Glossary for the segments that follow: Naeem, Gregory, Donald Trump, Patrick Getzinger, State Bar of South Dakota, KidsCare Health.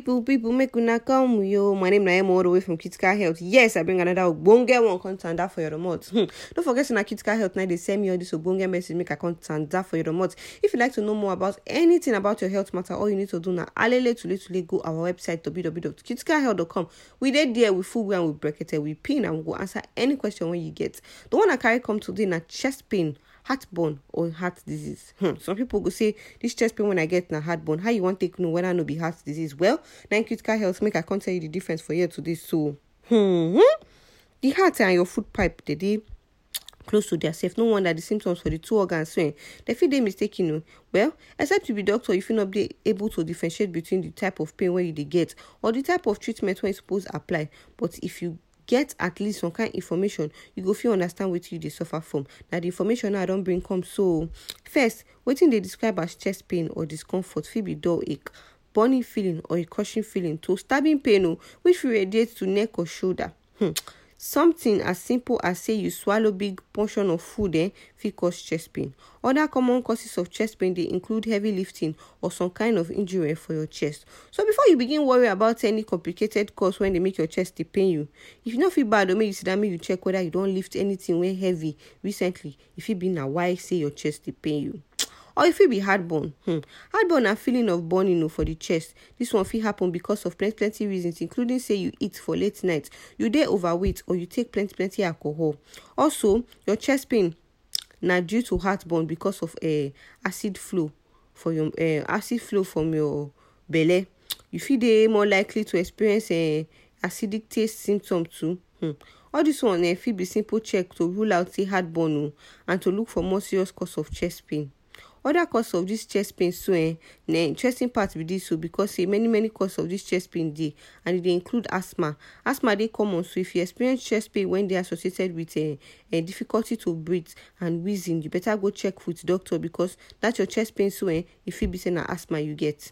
People make una come yo. My name Naeem all the way from KidsCare Health. Yes, I bring another Bonga one content that for your remote. Don't forget to na KidsCare Health now they send me all this Bonga message make a content that for your remote. If you'd like to know more about anything about your health matter, all you need to do now alele to go our website www.kidskarehealth.com. We did there with full and we bracket it, we pin and we go answer any question when you get. The one I carry come today na chest pain, heartburn or heart disease. Some people go say this chest pain when I get na heartburn. How you want to know whether I know be heart disease? Well, now in KidsCare Health make I can't tell you the difference for you today. So the heart and your food pipe today close to their self. No wonder the symptoms for the two organs when they feel they mistaken. You know. Well, except you be doctor, if you not be able to differentiate between the type of pain where you get or the type of treatment where you supposed to apply. But if you get at least some kind of information, you go feel understand what you they suffer from. Now the information I don't bring come. So first, what they describe as chest pain or discomfort, feel be dull ache, burning feeling or a crushing feeling, to stabbing pain, which radiates to neck or shoulder. Something as simple as say you swallow big portion of food fit cause chest pain. Other common causes of chest pain, they include heavy lifting or some kind of injury for your chest. So before you begin worry about any complicated cause when they make your chest they pain you, if you not feel bad or make you sit down, make you check whether you don't lift anything when heavy recently. If you been a why say your chest they pain you. Or if it be heartburn. Heartburn and feeling of burning for the chest. This one fit happen because of plenty reasons, including say you eat for late night, you dey overweight, or you take plenty alcohol. Also, your chest pain na due to heartburn because of acid flow from your belly. You feel they more likely to experience acidic taste symptom too. All this one fit be simple check to rule out the heartburn and to look for more serious cause of chest pain. Other cause of this chest pain, so the interesting part with this, so because many cause of this chest pain dey, and they include asthma. Asthma dey common, so if you experience chest pain when they are associated with a difficulty to breathe and wheezing, you better go check with doctor because that's your chest pain. So if you be saying asthma, you get.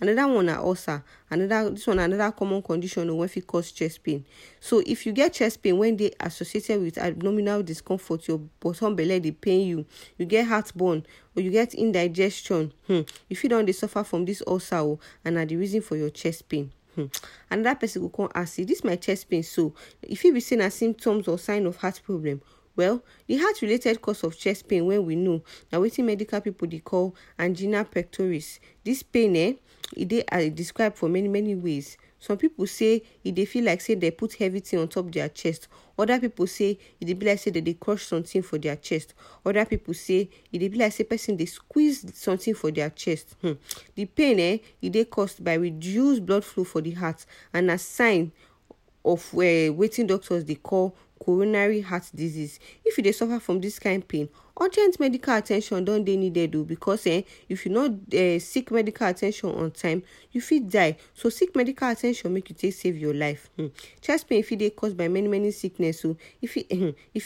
Another one ulcer. Another common condition when it cause chest pain. So if you get chest pain when they associated with abdominal discomfort, your bottom belly they pain you, you get heartburn, or you get indigestion. If you don't they suffer from this ulcer and are the reason for your chest pain. Another person will come and say, this is my chest pain. So if you be seen as symptoms or sign of heart problem, well, the heart-related cause of chest pain when we know now waiting medical people they call angina pectoris. This pain it are described for many ways. Some people say if they feel like say they put heavy thing on top their chest. Other people say it they be like say that they crush something for their chest. Other people say it they be like say person they squeeze something for their chest. The pain it they caused by reduced blood flow for the heart and a sign of waiting doctors they call coronary heart disease. If you suffer from this kind of pain, urgent medical attention don't they need do because if you not seek medical attention on time, you fit die. So seek medical attention make you take save your life. Chest pain if they caused by many sickness. So if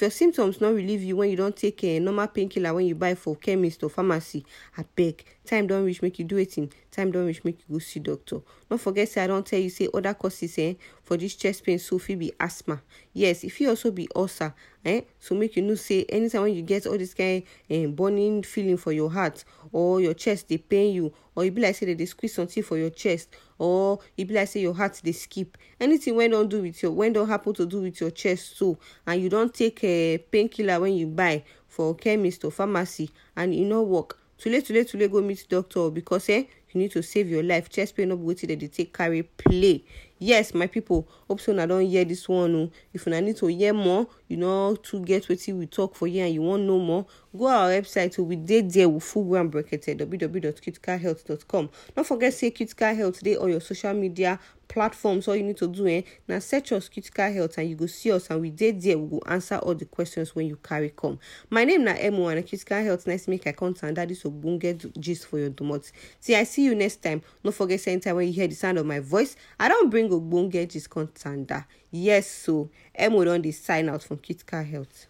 your symptoms not relieve you when you don't take a normal painkiller when you buy for chemist or pharmacy, I beg. Time don't reach make you do it in. Time don't reach make you go see doctor. Don't forget say I don't tell you say other causes for this chest pain. So if it be asthma, yes. If you also be ulcer, so make you know say anytime when you get all this kind burning feeling for your heart or your chest they pain you, or it be like say they squeeze something for your chest, or it be like say your heart they skip. Anything when don't happen to do with your chest so, and you don't take a painkiller when you buy for chemist or pharmacy and it not work. Too late go meet doctor because you need to save your life. Chest pain up waiting that they take carry play. Yes, my people, hope so I don't hear this one. If you need to hear more, to get what we talk for you and you want no more, go our website we did there with full ground bracketed www.kidskarehealth.com. Don't forget say KidsCare Health today on your social media platforms. All you need to do now search us KidsCare Health and you go see us and we did there we go answer all the questions when you carry come. My name na Emo and KidsCare Health. Nice make I contact that is a bunge gist for your domot. See, I see you next time. Don't forget say anytime when you hear the sound of my voice, I don't bring Ogbonge gist contact. Yes, so Emo don dey sign out from KidsCare Health.